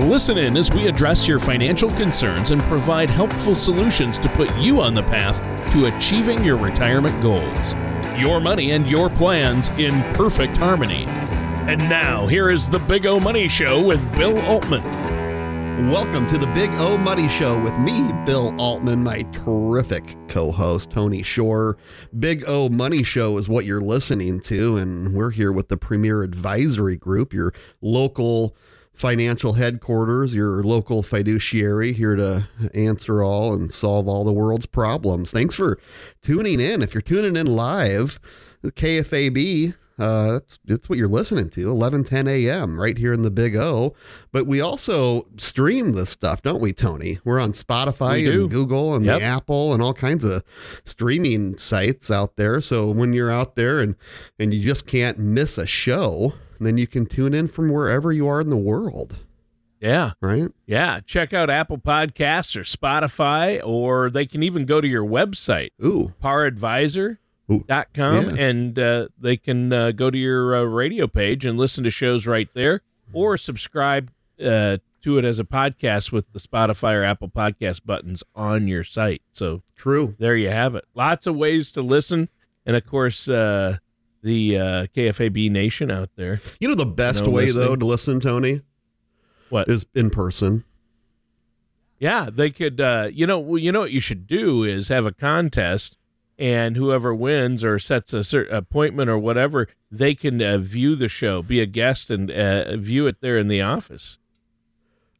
Listen in as we address your financial concerns and provide helpful solutions to put you on the path to achieving your retirement goals. Your money and your plans in perfect harmony. And now, here is the Big O Money Show with Bill Altman. Welcome to the Big O Money Show with me, Bill Altman, my terrific co-host, Tony Shore. Big O Money Show is what you're listening to, and we're here with the Premier Advisory Group, your local financial headquarters, your local fiduciary, here to answer all and solve all the world's problems. Thanks for tuning in. If you're tuning in live, KFAB, that's what you're listening to, 11:10 a.m. right here in the Big O. But we also stream this stuff, don't we, Tony? We're on Spotify and Google and the Apple and all kinds of streaming sites out there. So when you're out there and you just can't miss a show, and then you can tune in from wherever you are in the world. Yeah. Right? Yeah. Check out Apple Podcasts or Spotify, or they can even go to your website, paradvisor.com, and they can go to your radio page and listen to shows right there, or subscribe to it as a podcast with the Spotify or Apple Podcast buttons on your site. So there you have it. Lots of ways to listen. And of course, the KFAB nation out there. You know the best way though to listen, Tony? What? Is in person. Yeah, they could you know what you should do is have a contest, and whoever wins or sets a certain appointment or whatever, they can view the show, be a guest, and view it there in the office.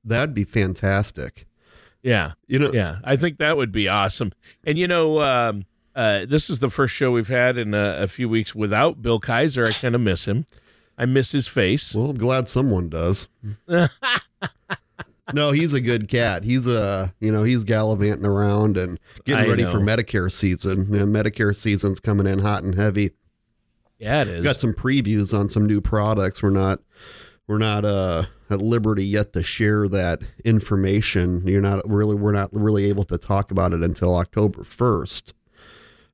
That'd be fantastic. Yeah. You know, yeah, I think that would be awesome. And you know, this is the first show we've had in a few weeks without Bill Kaiser. I kind of miss him. I miss his face. Well, I'm glad someone does. No, he's a good cat. He's he's gallivanting around and getting ready for Medicare season. And Medicare season's coming in hot and heavy. Yeah, it is. We've got some previews on some new products. We're not at liberty yet to share that information. We're not really able to talk about it until October 1st.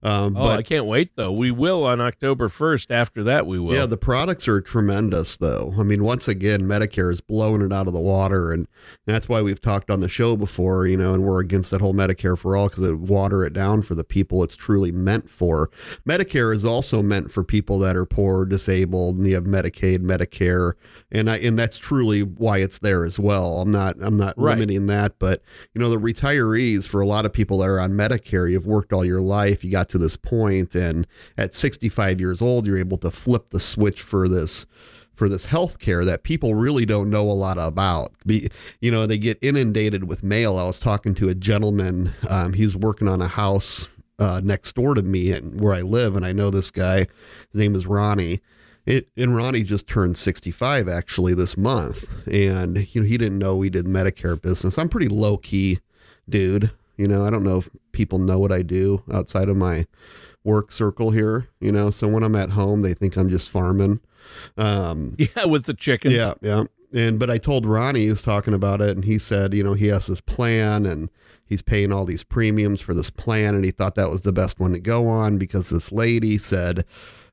I can't wait though. We will on October 1st. After that, we will. Yeah. The products are tremendous though. I mean, once again, Medicare is blowing it out of the water, and that's why we've talked on the show before, you know, and we're against that whole Medicare for all, because it would water it down for the people it's truly meant for. Medicare is also meant for people that are poor, disabled, and you have Medicaid, Medicare. And that's truly why it's there as well. I'm not limiting that, but you know, the retirees, for a lot of people that are on Medicare, you've worked all your life. You got to this point, and at 65 years old, you're able to flip the switch for this healthcare that people really don't know a lot about. They get inundated with mail. I was talking to a gentleman. He's working on a house next door to me and where I live. And I know this guy, his name is Ronnie. And Ronnie just turned 65 actually this month. And you know, he didn't know we did Medicare business. I'm pretty low key dude. You know, I don't know if people know what I do outside of my work circle here, you know, so when I'm at home, they think I'm just farming. With the chickens. Yeah. Yeah. But I told Ronnie, he was talking about it, and he said, you know, he has this plan and he's paying all these premiums for this plan. And he thought that was the best one to go on because this lady said,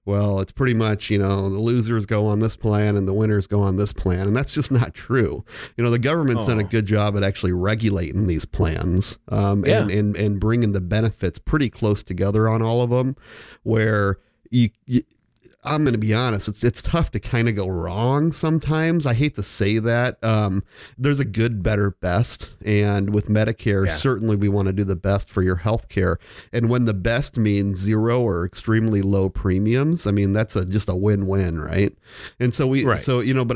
well, it's pretty much, you know, the losers go on this plan and the winners go on this plan. And that's just not true. You know, the government's done a good job at actually regulating these plans and bringing the benefits pretty close together on all of them, where you I'm going to be honest. It's tough to kind of go wrong sometimes. I hate to say that. There's a good, better, best. And with Medicare, certainly we want to do the best for your health care. And when the best means zero or extremely low premiums, I mean, that's just a win-win, right? And so I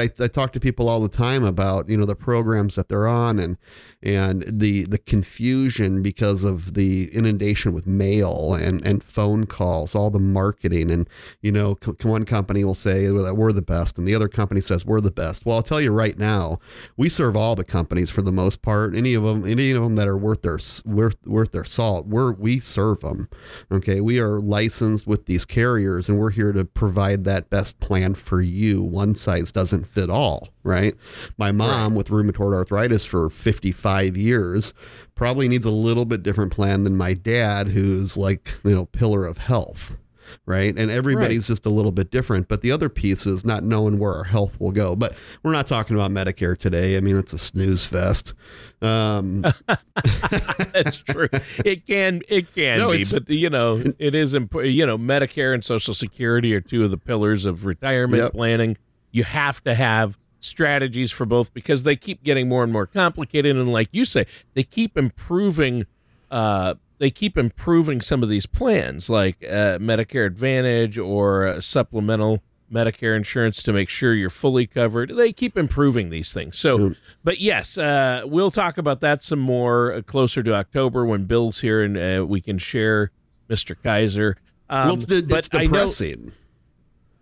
talk to people all the time about, you know, the programs that they're on and the confusion because of the inundation with mail and phone calls, all the marketing and, you know, one company will say that we're the best and the other company says we're the best. Well, I'll tell you right now, we serve all the companies for the most part. Any of them that are worth their salt, we serve them. Okay. We are licensed with these carriers and we're here to provide that best plan for you. One size doesn't fit all. Right. My mom with rheumatoid arthritis for 55 years probably needs a little bit different plan than my dad, who's like, pillar of health. Right. And everybody's just a little bit different. But the other piece is not knowing where our health will go. But we're not talking about Medicare today. I mean, it's a snooze fest. That's true. It can be. But, it is important. Medicare and Social Security are two of the pillars of retirement planning. You have to have strategies for both because they keep getting more and more complicated. And like you say, they keep improving some of these plans like Medicare Advantage or supplemental Medicare insurance to make sure you're fully covered. They keep improving these things. So, but yes, we'll talk about that some more closer to October when Bill's here and we can share Mr. Kaiser. It's depressing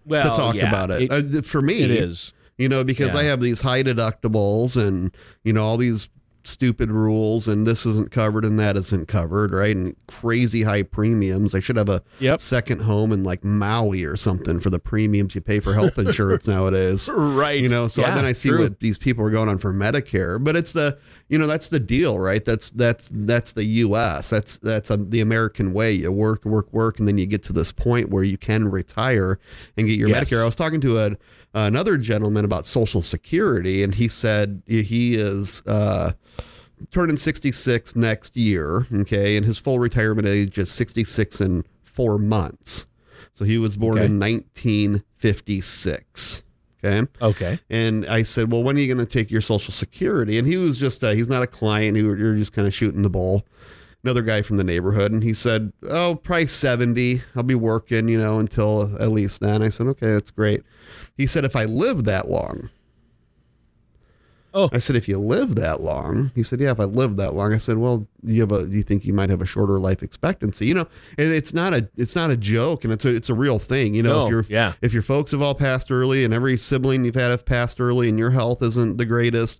to talk about it. For me, it is, because I have these high deductibles and, all these stupid rules and this isn't covered and that isn't covered, right? And crazy high premiums. I should have a second home in like Maui or something for the premiums you pay for health insurance nowadays. Right. Then I see what these people are going on for Medicare, but it's that's the deal, right? That's the US. That's the American way. You work. And then you get to this point where you can retire and get your Medicare. I was talking to another gentleman about Social Security and he said he is, turning 66 next year. Okay. And his full retirement age is 66 in 4 months. So he was born in 1956. Okay. Okay. And I said, well, when are you going to take your Social Security? And he was just, he's not a client. You're just kind of shooting the bull. Another guy from the neighborhood. And he said, oh, probably 70. I'll be working, until at least then. I said, okay, that's great. He said, if I live that long. Oh. I said, if you live that long, he said, yeah, if I live that long, I said, well, do you think you might have a shorter life expectancy, and it's not a joke. And it's a real thing. If your folks have all passed early and every sibling you've had have passed early and your health isn't the greatest,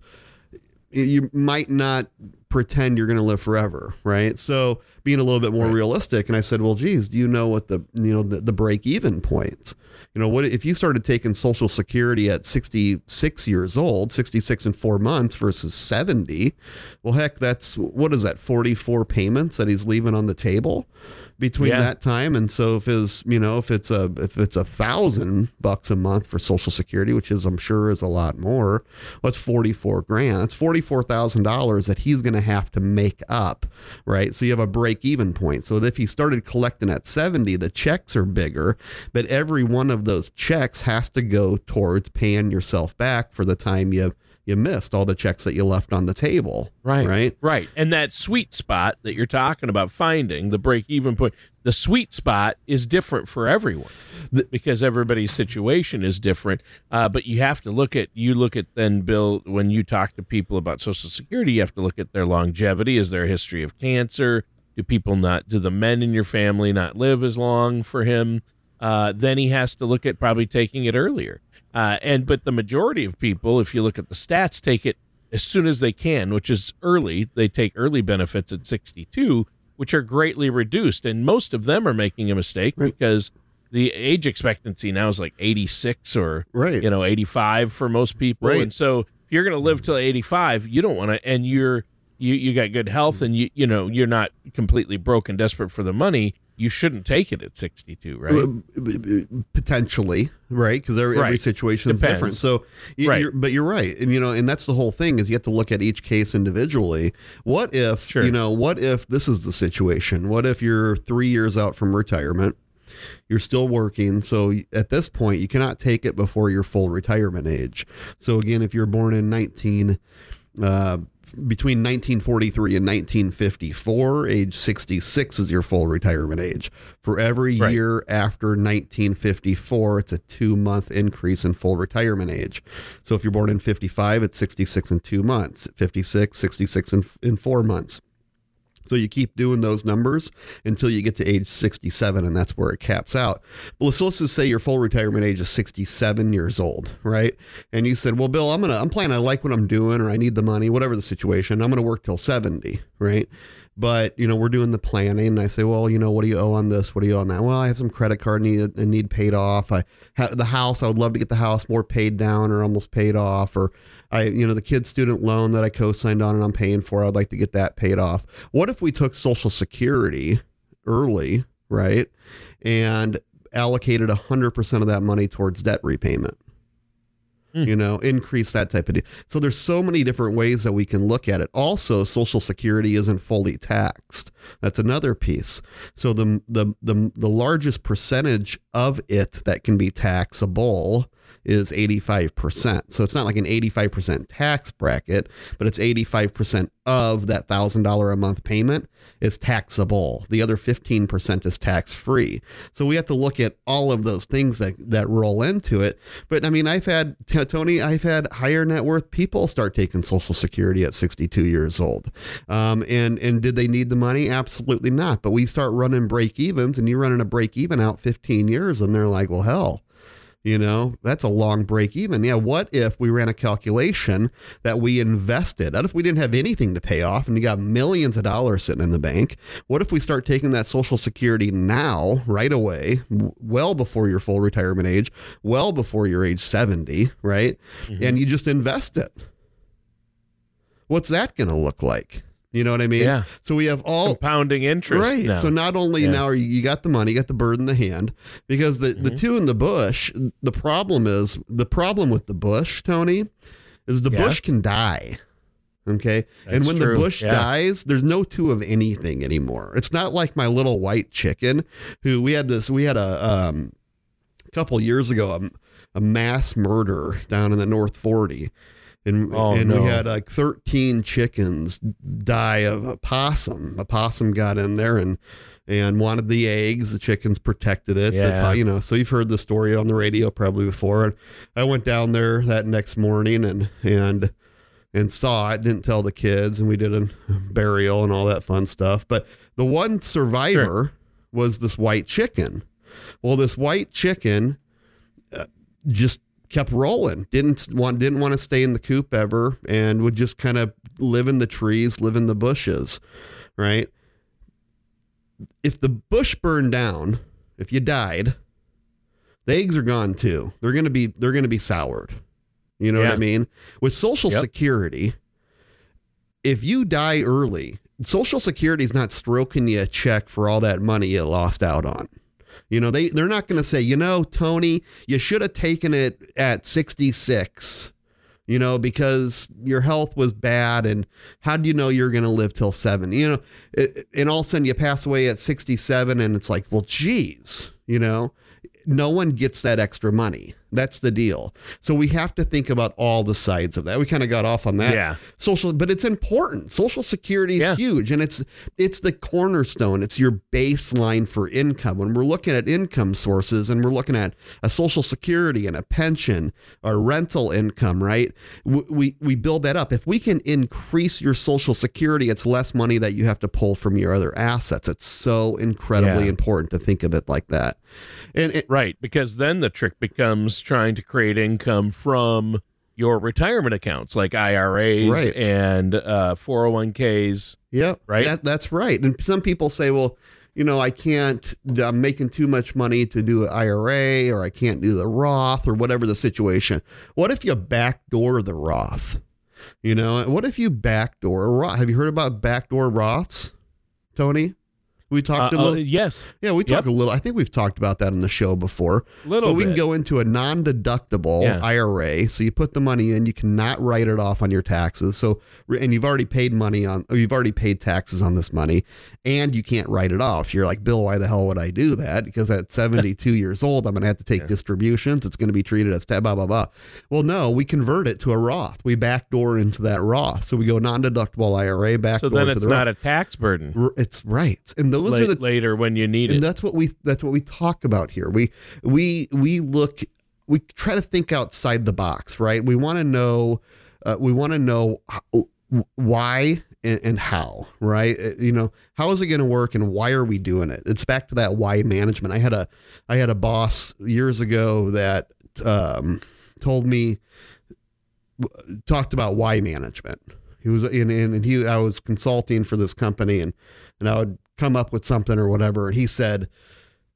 you might not pretend you're going to live forever. Right. So being a little bit more realistic. And I said, well, geez, do you know what the break even points? What if you started taking Social Security at 66 years old, 66 in 4 months versus 70? Well, heck, what is that? 44 payments that he's leaving on the table between that time. And so if it's $1,000 a month for Social Security, which is, I'm sure is a lot more, that's $44,000. That's $44,000 that he's going to have to make up. Right. So you have a break even point. So if he started collecting at 70, the checks are bigger, but every one of those checks has to go towards paying yourself back for the time you missed, all the checks that you left on the table. Right. Right. Right. And that sweet spot that you're talking about finding, the break even point, the sweet spot is different for everyone because everybody's situation is different. But you have to look at, Bill, when you talk to people about Social Security, you have to look at their longevity. Is there a history of cancer? Do the men in your family not live as long for him? Then he has to look at probably taking it earlier. But the majority of people, if you look at the stats, take it as soon as they can, which is early. They take early benefits at 62, which are greatly reduced. And most of them are making a mistake because the age expectancy now is like 86 or, 85 for most people. Right. And so if you're going to live till 85, you don't want to, and you got good health and you're not completely broke and desperate for the money. You shouldn't take it at 62, right? Potentially, right? Because every situation is different. So, you're right. And, and that's the whole thing is you have to look at each case individually. What if, what if this is the situation? What if you're 3 years out from retirement? You're still working. So at this point, you cannot take it before your full retirement age. So again, if you're born in between 1943 and 1954, age 66 is your full retirement age. For every year after 1954, it's a 2-month increase in full retirement age. So if you're born in 55, it's 66 in 2 months, 56, 66 in 4 months. So you keep doing those numbers until you get to age 67, and that's where it caps out. Well, so let's just say your full retirement age is 67 years old, right? And you said, well, Bill, I'm planning, I like what I'm doing, or I need the money, whatever the situation, I'm going to work till 70, right? But, you know, we're doing the planning, and I say, well, you know, what do you owe on this? What do you owe on that? Well, I have some credit card need paid off. I have the house. I would love to get the house more paid down or almost paid off. Or I, you know, the kid's student loan that I co-signed on and I'm paying for, I'd like to get that paid off. What if we took Social Security early, right? And allocated 100% of that money towards debt repayment. You know, increase that type of deal. So there's so many different ways that we can look at it. Also, Social Security isn't fully taxed. That's another piece. So the largest percentage of it that can be taxable is 85%. So it's not like an 85% tax bracket, but it's 85% of that $1,000 a month payment is taxable. The other 15% is tax free. So we have to look at all of those things that roll into it. But I mean, I've had higher net worth people start taking Social Security at 62 years old. And did they need the money? Absolutely not. But we start running break evens, and you're running a break even out 15 years and they're like, well, hell, you know, that's a long break even. Yeah. What if we ran a calculation that we invested? What if we didn't have anything to pay off and you got millions of dollars sitting in the bank? What if we start taking that Social Security now, right away, well before your full retirement age, well before your age 70, right? Mm-hmm. And you just invest it. What's that going to look like? You know what I mean? Yeah. So we have all compounding interest. Right. Now. So not only now are you got the money, you got the bird in the hand, because the two in the bush, the problem with the bush, Tony, is the bush can die. Okay. That's and when the bush dies, there's no two of anything anymore. It's not like my little white chicken who we had a couple years ago, a mass murder down in the North 40. And we had like 13 chickens die of a possum. A possum got in there and wanted the eggs. The chickens protected it. Yeah. You know, so you've heard the story on the radio probably before. And I went down there that next morning and saw it. Didn't tell the kids, and we did a burial and all that fun stuff. But the one survivor was this white chicken. Well, this white chicken just kept rolling, didn't want to stay in the coop ever, and would just kind of live in the trees, live in the bushes, right? If the bush burned down, if you died, the eggs are gone too. They're going to be soured. You know what I mean? With Social Security, if you die early, Social Security is not stroking you a check for all that money you lost out on. You know, they're not going to say, you know, Tony, you should have taken it at 66, you know, because your health was bad. And how do you know you're going to live till 70? You know, and all of a sudden you pass away at 67 and it's like, well, geez, you know, no one gets that extra money. That's the deal. So we have to think about all the sides of that. We kind of got off on that. Yeah. Social, but it's important. Social Security is huge, and it's the cornerstone. It's your baseline for income. When we're looking at income sources and we're looking at a Social Security and a pension or rental income, right? We build that up. If we can increase your Social Security, it's less money that you have to pull from your other assets. It's so incredibly important to think of it like that. And because then the trick becomes trying to create income from your retirement accounts like IRAs and 401ks. Yeah. Right. That's right. And some people say, well, you know, I'm making too much money to do an IRA, or I can't do the Roth, or whatever the situation. What if you backdoor the Roth? You know, what if you backdoor a Roth? Have you heard about backdoor Roths, Tony? We talked a little. Yes. Yeah, we talked a little. I think we've talked about that on the show before. But we can go into a non-deductible IRA. So you put the money in. You cannot write it off on your taxes. So, and you've already paid taxes on this money, and you can't write it off. You're like, Bill, why the hell would I do that? Because at 72 years old, I'm going to have to take distributions. It's going to be treated as blah blah blah. Well, no, we convert it to a Roth. We backdoor into that Roth. So we go non-deductible IRA backdoor. So then it's not a tax burden. It's right. And those are later when you need it. That's what we talk about here. We try to think outside the box, right? We want to know why and how, right? You know, how is it going to work and why are we doing it? It's back to that why management. I had a boss years ago that told me, talked about why management. He was I was consulting for this company and I would come up with something or whatever. And he said,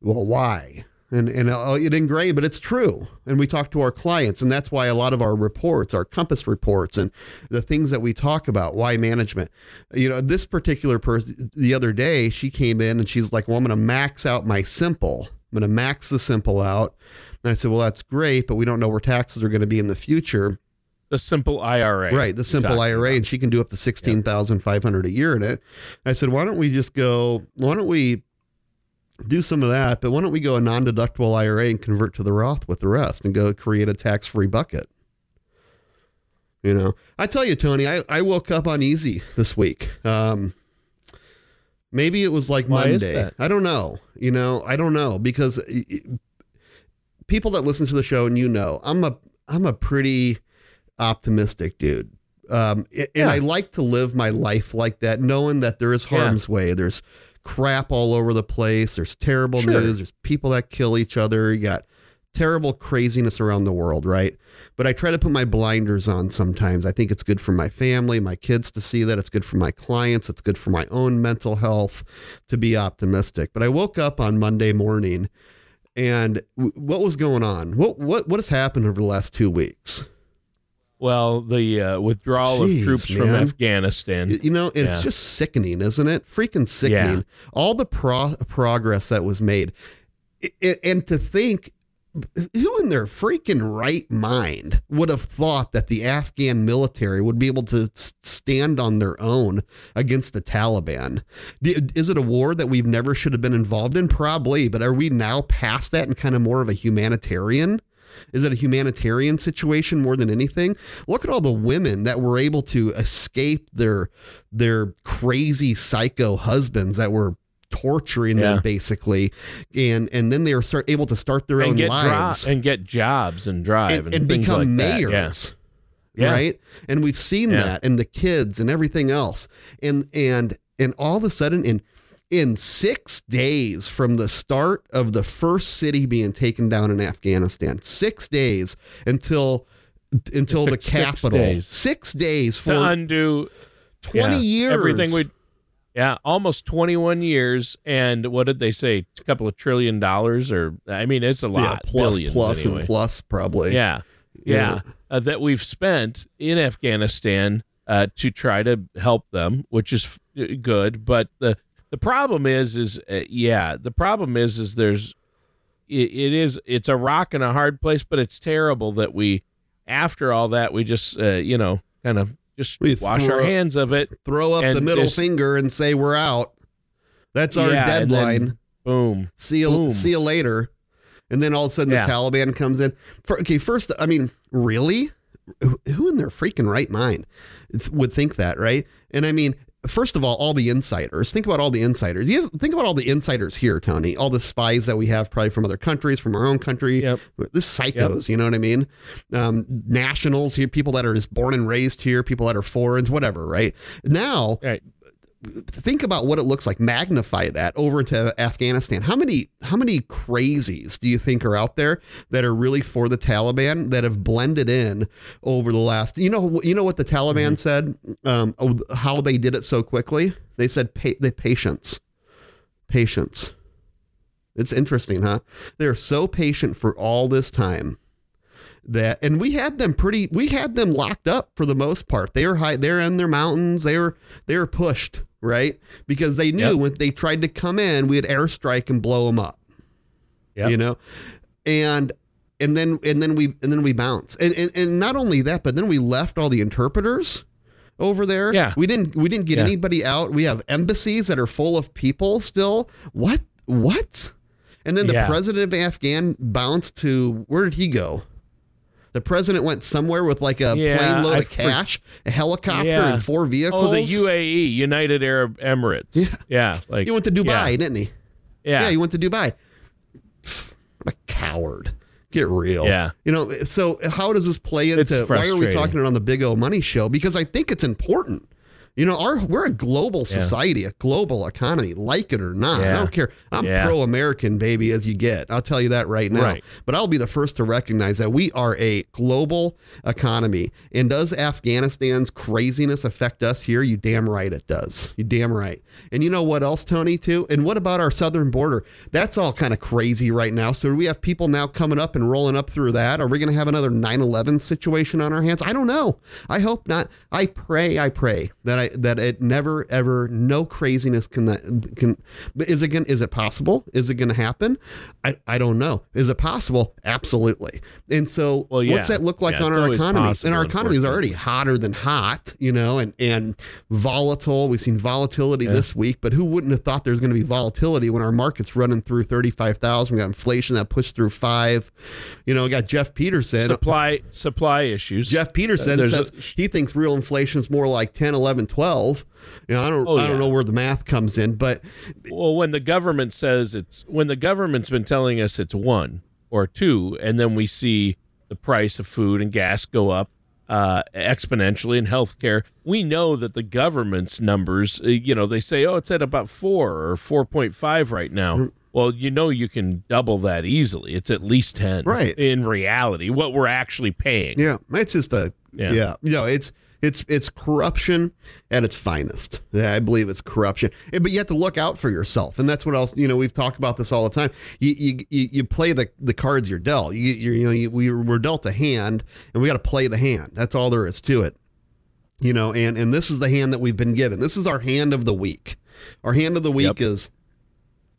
well, why? And it ingrained, but it's true. And we talk to our clients, and that's why a lot of our reports, our Compass reports, and the things that we talk about, why management. You know, this particular person, the other day, she came in and she's like, well, I'm going to max out my simple. I'm going to max the simple out. And I said, well, that's great, but we don't know where taxes are going to be in the future. The simple IRA. Right, the simple IRA, and she can do up to $16,500 a year in it. And I said, why don't we do some of that, but why don't we go a non-deductible IRA and convert to the Roth with the rest and go create a tax-free bucket? You know, I tell you, Tony, I woke up uneasy this week. Maybe it was like Monday. I don't know. You know, I don't know, because people that listen to the show, and you know, I'm a pretty optimistic dude. And I like to live my life like that, knowing that there is harm's way. There's crap all over the place. There's terrible news. There's people that kill each other. You got terrible craziness around the world, right? But I try to put my blinders on sometimes. I think it's good for my family, my kids to see that. It's good for my clients. It's good for my own mental health to be optimistic. But I woke up on Monday morning, and what was going on? What has happened over the last 2 weeks? Well, the withdrawal of troops from Afghanistan. You know, it's just sickening, isn't it? Freaking sickening. Yeah. All the progress that was made. And to think, who in their freaking right mind would have thought that the Afghan military would be able to stand on their own against the Taliban? Is it a war that we've never should have been involved in? Probably. But are we now past that and kind of more of a humanitarian? Is it a humanitarian situation more than anything? Look at all the women that were able to escape their crazy psycho husbands that were torturing them, basically. And then they were able to start their own lives and get jobs and drive and become like mayors. Yeah. Right. And we've seen that, and the kids and everything else. And all of a sudden in 6 days from the start of the first city being taken down in Afghanistan, 6 days until the capital, 6 days for to undo 20 years, everything almost 21 years. And what did they say? A couple of $1 trillion, or, I mean, it's a lot. Plus anyway. And plus probably. Yeah. That we've spent in Afghanistan to try to help them, which is good. But the problem is there's, it's a rock and a hard place, but it's terrible that we, after all that, we just, kind of just wash our hands of it. Throw up the middle finger and say, we're out. That's our deadline. Then, boom. See you later. And then all of a sudden the Taliban comes in. First, I mean, really? Who in their freaking right mind would think that, right? And I mean, first of all the insiders. Think about all the insiders. Think about all the insiders here, Tony. All the spies that we have, probably from other countries, from our own country. Yep. This psychos, you know what I mean? Nationals here, people that are just born and raised here, people that are foreigners, whatever, right? Now, think about what it looks like. Magnify that over into Afghanistan. How many crazies do you think are out there that are really for the Taliban that have blended in over the last, you know what the Taliban said, how they did it so quickly? They said, patience. It's interesting, huh? They're so patient for all this time. And we had them locked up for the most part. They were high. They're in their mountains. They were pushed, right? Because they knew when they tried to come in, we'd airstrike and blow them up. Yep. You know, and then we bounce. And not only that, but then we left all the interpreters over there. Yeah. We didn't get anybody out. We have embassies that are full of people still. What? And then the president of Afghan bounced to, where did he go? The president went somewhere with like a plane load of cash, a helicopter, and 4 vehicles. Oh, the UAE, United Arab Emirates. Yeah. Like, he went to Dubai, didn't he? Yeah, he went to Dubai. What a coward. Get real. Yeah. You know, so how does this play into, why are we talking it on the Big O Money Show? Because I think it's important. You know, we're a global society, a global economy, like it or not. Yeah. I don't care. I'm pro-American, baby, as you get. I'll tell you that right now. Right. But I'll be the first to recognize that we are a global economy. And does Afghanistan's craziness affect us here? You damn right it does. You damn right. And you know what else, Tony, too? And what about our southern border? That's all kind of crazy right now. So do we have people now coming up and rolling up through that? Are we going to have another 9/11 situation on our hands? I don't know. I hope not. I pray that it never, ever, no craziness can. Is it possible? Is it going to happen? I don't know. Is it possible? Absolutely. And so what's that look like on our economies? And our economy is already hotter than hot, you know, and volatile. We've seen volatility this week, but who wouldn't have thought there's going to be volatility when our market's running through 35,000? We got inflation that pushed through 5. You know, we got Jeff Peterson. Supply issues. Jeff Peterson says he thinks real inflation is more like 10, 11, 12. You know, I don't know where the math comes in, but when the government says when the government's been telling us it's 1 or 2, and then we see the price of food and gas go up exponentially in healthcare. We know that the government's numbers, you know, they say, it's at about 4 or 4.5 right now. Well, you know, you can double that easily. It's at least 10 right. in reality, what we're actually paying. Yeah. It's just it's corruption at its finest. Yeah, I believe it's corruption. But you have to look out for yourself. And that's what else, you know, we've talked about this all the time. You play the cards you're dealt. We're dealt a hand, and we got to play the hand. That's all there is to it. You know, and this is the hand that we've been given. This is our hand of the week. Our hand of the week is,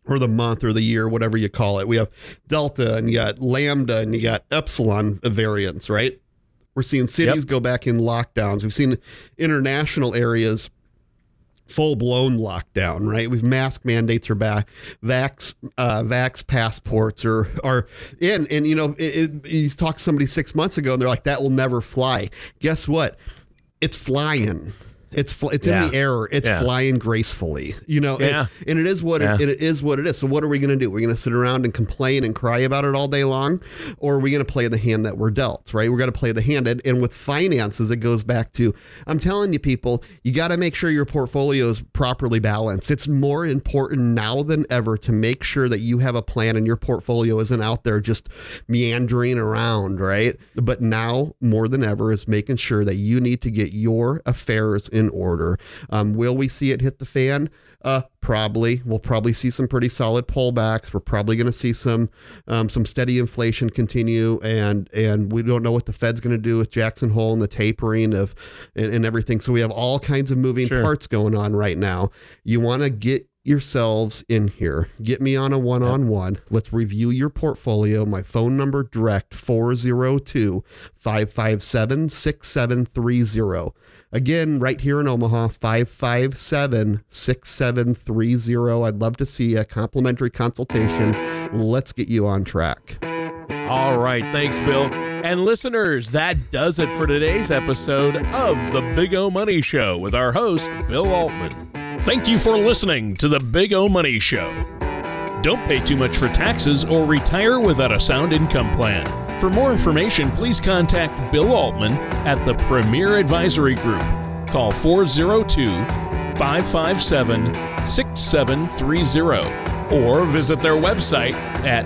or the month or the year, whatever you call it. We have Delta, and you got Lambda, and you got Epsilon variants, right? We're seeing cities go back in lockdowns. We've seen international areas full-blown lockdown, right? We've mask mandates are back. Vax passports are in. And, you know, you talk to somebody 6 months ago, and they're like, that will never fly. Guess what? It's flying. It's in the air. It's flying gracefully, you know, and it is what it is what it is. So what are we going to do? We're going to sit around and complain and cry about it all day long, or are we going to play the hand that we're dealt? Right? We're going to play the hand, and with finances, it goes back to, I'm telling you, people, you got to make sure your portfolio is properly balanced. It's more important now than ever to make sure that you have a plan and your portfolio isn't out there just meandering around, right? But now more than ever is making sure that you need to get your affairs in order. Will we see it hit the fan? Probably. We'll probably see some pretty solid pullbacks. We're probably going to see some steady inflation continue, and we don't know what the Fed's going to do with Jackson Hole and the tapering of and everything. So we have all kinds of moving parts going on right now. You want to get yourselves in here. Get me on a one-on-one. Let's review your portfolio. My phone number direct, 402-557-6730. Again, right here in Omaha, 557-6730. I'd love to see a complimentary consultation. Let's get you on track. All right. Thanks, Bill. And listeners, that does it for today's episode of The Big O Money Show with our host, Bill Altman. Thank you for listening to The Big O Money Show. Don't pay too much for taxes or retire without a sound income plan. For more information, please contact Bill Altman at the Premier Advisory Group. Call 402-557-6730 or visit their website at